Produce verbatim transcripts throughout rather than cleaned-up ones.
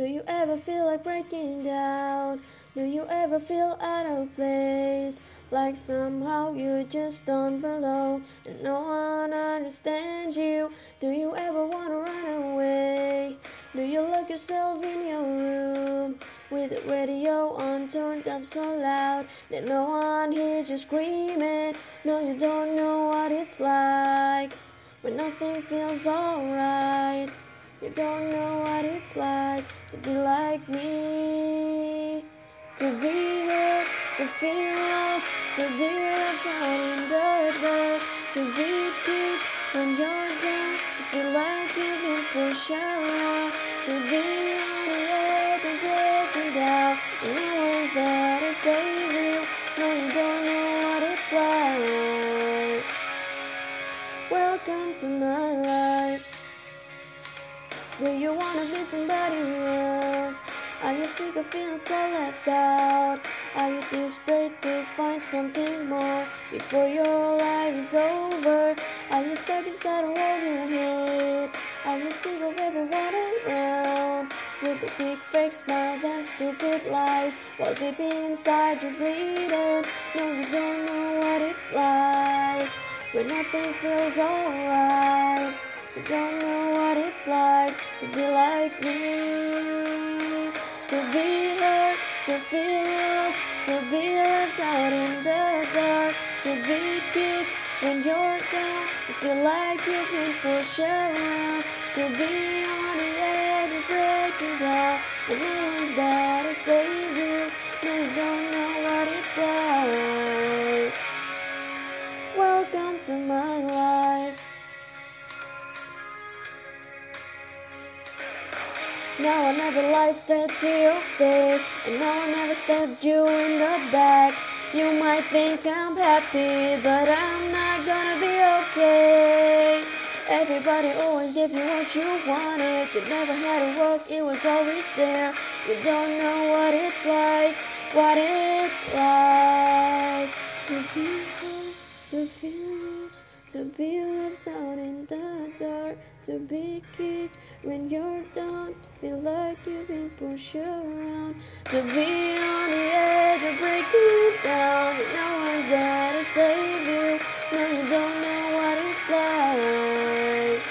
Do you ever feel like breaking down? Do you ever feel out of place? Like somehow you just don't belong and no one understands you? Do you ever wanna run away? Do you lock yourself in your room with the radio on turned up so loud that no one hears you screaming? No, you don't know what it's like when nothing feels alright. You don't know what it's like to be like me, to be hurt, to feel lost, to be left out in the dark, to be kicked when you're down, to feel like you've been pushed around, to be on the edge and breaking down, in the ways that will save you. No, you don't know what it's like. Welcome to my life. Do you wanna be somebody else? Are you sick of feeling so left out? Are you desperate to find something more before your life is over? Are you stuck inside a world you hate? Are you sick of everyone around with the big fake smiles and stupid lies, while deep inside you're bleeding? No, you don't know what it's like when nothing feels alright. You don't know what it's like to be like me, to be hurt, to feel lost, to be left out in the dark, to be kicked when you're down, to feel like you've been pushed around, to be on the edge and breaking down, and no one's there to save you. No, you don't know what it's like. Welcome to my life. No, I never lied straight to your face, and no, I never stabbed you in the back. You might think I'm happy, but I'm not gonna be okay. Everybody always gave you what you wanted. You never had to work, it was always there. You don't know what it's like, what it's like to be hurt, to feel lost, to be left out in the dark, to be kicked when you're down, to feel like you've been pushed around, to be on the edge of breaking down, but no one's there to save you. No, you don't know what it's like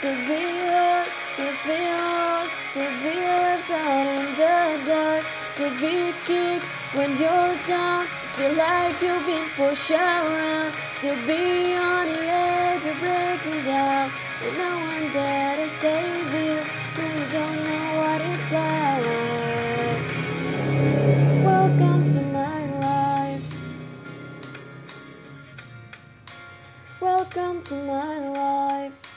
to be hurt, to feel lost, to be left out in the dark, to be kicked when you're down, feel like you've been pushed around, to be on the edge of breaking down, and no one there to save you. No, you don't know what it's like. Welcome to my life. Welcome to my life.